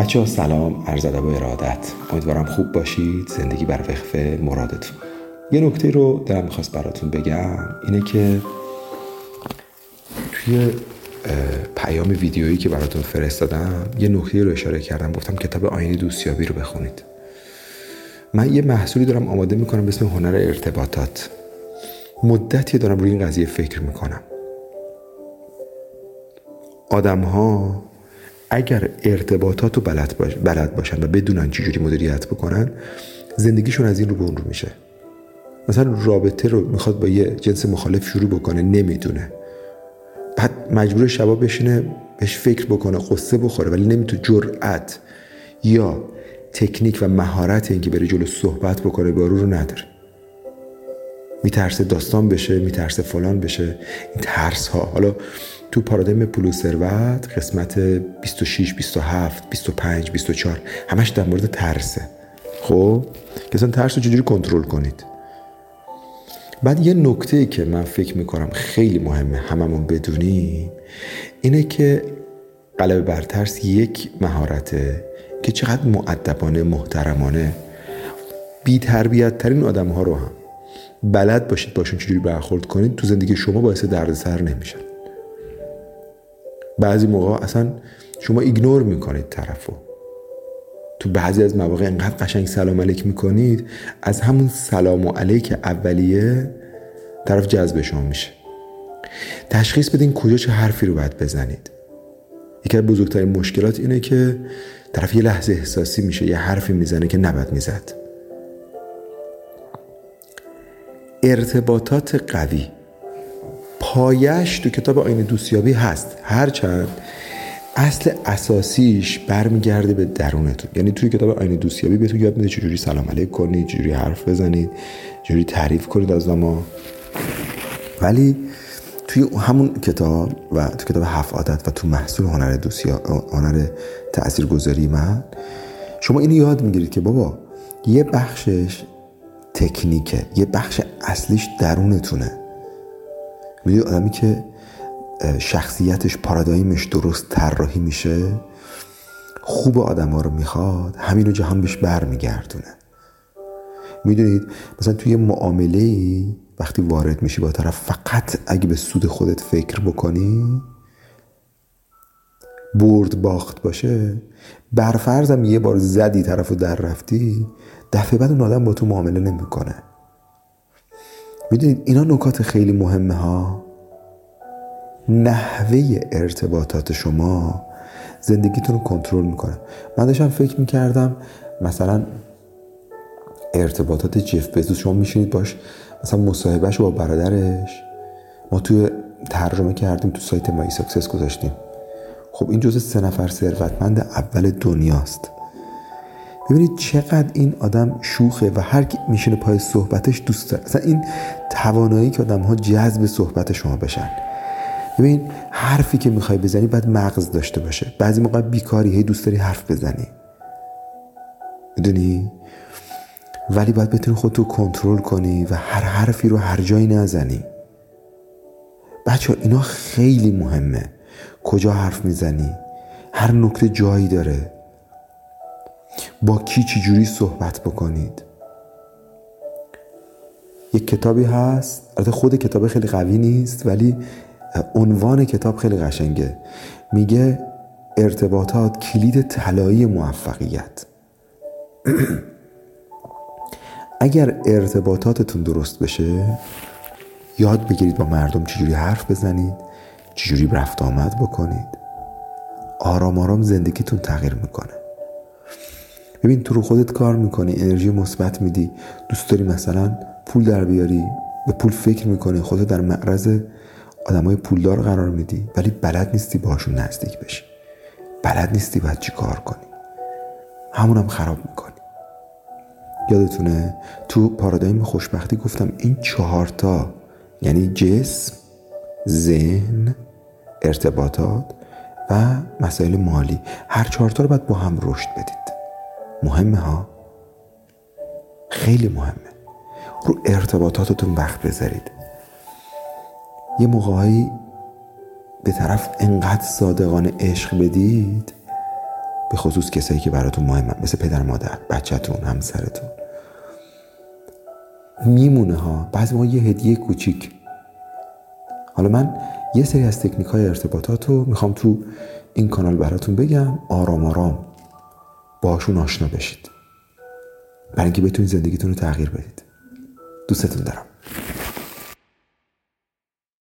بچه‌ها سلام، عرض ادب و ارادت. امیدوارم خوب باشید. زندگی بر وفق مرادتون. یه نکته رو دلم می‌خواست براتون بگم، اینه که توی پیام ویدیویی که براتون فرستادم یه نکته رو اشاره کردم، گفتم کتاب آیین دوستیابی رو بخونید. من یه محصولی دارم آماده می‌کنم به اسم هنر ارتباطات. مدتی دارم روی این قضیه فکر می‌کنم. آدم‌ها اگر ارتباطات رو بلد باشن و بدونن چجوری مدیریت بکنن، زندگیشون از این رو به اون رو میشه. مثلا رابطه رو میخواد با یه جنس مخالف شروع بکنه، نمیدونه، بعد مجبور شبا بشینه بهش فکر بکنه، قصه بخوره، ولی نمیتونه جرأت یا تکنیک و مهارت اینکه بره جلو صحبت بکنه با رو نداره. میترسه داستان بشه، میترسه فلان بشه. این ترس ها حالا تو پارادایم پولو سروت قسمت 26 27 25 24 همش در مورد ترسه. خب کسان ترس رو چجوری کنترل کنید. بعد یه نکته که من فکر میکنم خیلی مهمه هممون بدونیم اینه که غلبه بر ترس یک مهارته که چقدر مؤدبانه، محترمانه، بی تربیت ترین آدم ها رو هم بلد باشید باشون چجوری برخورد کنید، تو زندگی شما باعث دردسر نمیشن. بعضی موقع اصلا شما ایگنور میکنید طرفو. تو بعضی از مواقع انقدر قشنگ سلام علیک میکنید، از همون سلام علیک اولیه طرف جذب شما میشه. تشخیص بدین کجا چه حرفی رو باید بزنید. یکی از بزرگترین مشکلات اینه که طرف یه لحظه احساسی میشه، یه حرفی میزنه که نباید میزد. ارتباطات قوی پایش تو کتاب آیین دوستیابی هست، هرچند اصل اساسیش برمیگرده به درونتون. یعنی توی کتاب آیین دوستیابی بهتون یاد میده چجوری سلام علیک کنید، چجوری حرف بزنید، چجوری تعریف کنید از ما. ولی توی همون کتاب و تو کتاب هفت عادت و تو محصول هنر تاثیرگذاری من، شما اینو یاد میگیرید که بابا یه بخشش تکنیکه، یه بخش اصلیش درونتونه. میدونی آدمی که شخصیتش، پارادایمش درست طراحی میشه، خوب آدم ها رو میخواد، همین رو جهان بهش برمیگردونه. میدونید مثلا توی معامله‌ای وقتی وارد میشی با طرف، فقط اگه به سود خودت فکر بکنی، برد باخت باشه، برفرضم یه بار زدی طرفو در رفتی، دفعه بعد اون آدم با تو معامله نمیکنه. میدونید اینا نکات خیلی مهمه ها. نحوه ارتباطات شما زندگیتون رو کنترل میکنه. من داشتم فکر میکردم مثلا ارتباطات جف بزوس، شما میشینید باش مثلا مصاحبهش با برادرش، ما توی ترجمه کردیم تو سایت مایی ساکسس گذاشتیم. خب این جزء 3 نفر ثروتمند اول دنیاست. ببینید چقدر این آدم شوخه و هر کی میشینه پای صحبتش دوست داره. اصلا این توانایی که آدم‌ها جذب صحبت شما بشن. ببین حرفی که میخوای بزنی باید مغز داشته باشه. بعضی موقع بیکاری، هی دوست داری حرف بزنی، میدونی، ولی باید بتونی خودتو کنترل کنی و هر حرفی رو هر جایی نزنی. بچه‌ها اینا خیلی مهمه. کجا حرف میزنی، هر نکته جایی داره، با کی چجوری صحبت بکنید. یک کتابی هست، البته خود کتاب خیلی قوی نیست، ولی عنوان کتاب خیلی قشنگه. میگه ارتباطات کلید طلایی موفقیت. اگر ارتباطاتتون درست بشه، یاد بگیرید با مردم چجوری حرف بزنید، چجوری رفت آمد بکنید، آرام آرام زندگیتون تغییر میکنه. ببین تو رو خودت کار میکنی، انرژی مثبت میدی، دوست داری مثلا پول در بیاری، به پول فکر میکنی، خودت در معرض آدمای پولدار قرار میدی، ولی بلد نیستی باهاشون نزدیک بشی، بلد نیستی باید چی کار کنی، همونم خراب میکنی. یادتونه تو پارادایم خوشبختی گفتم این 4 تا، یعنی جسم، ذهن، ارتباطات و مسائل مالی، هر 4 تا رو باید با هم رشد بدید. مهمه ها، خیلی مهمه. رو ارتباطاتتون وقت بذارید. یه موقعی به طرف انقدر صادقانه عشق بدید به خصوص کسایی که براتون مهمن، مثل پدر مادر، بچه‌تون، همسرتون. میمونه ها، بعضی ما یه هدیه کوچیک. حالا من یه سری از تکنیک‌های ارتباطات رو میخوام تو این کانال براتون بگم، آرام آرام باشون آشنا بشید برای اینکه بتونید زندگیتون رو تغییر بدید. دوستتون دارم.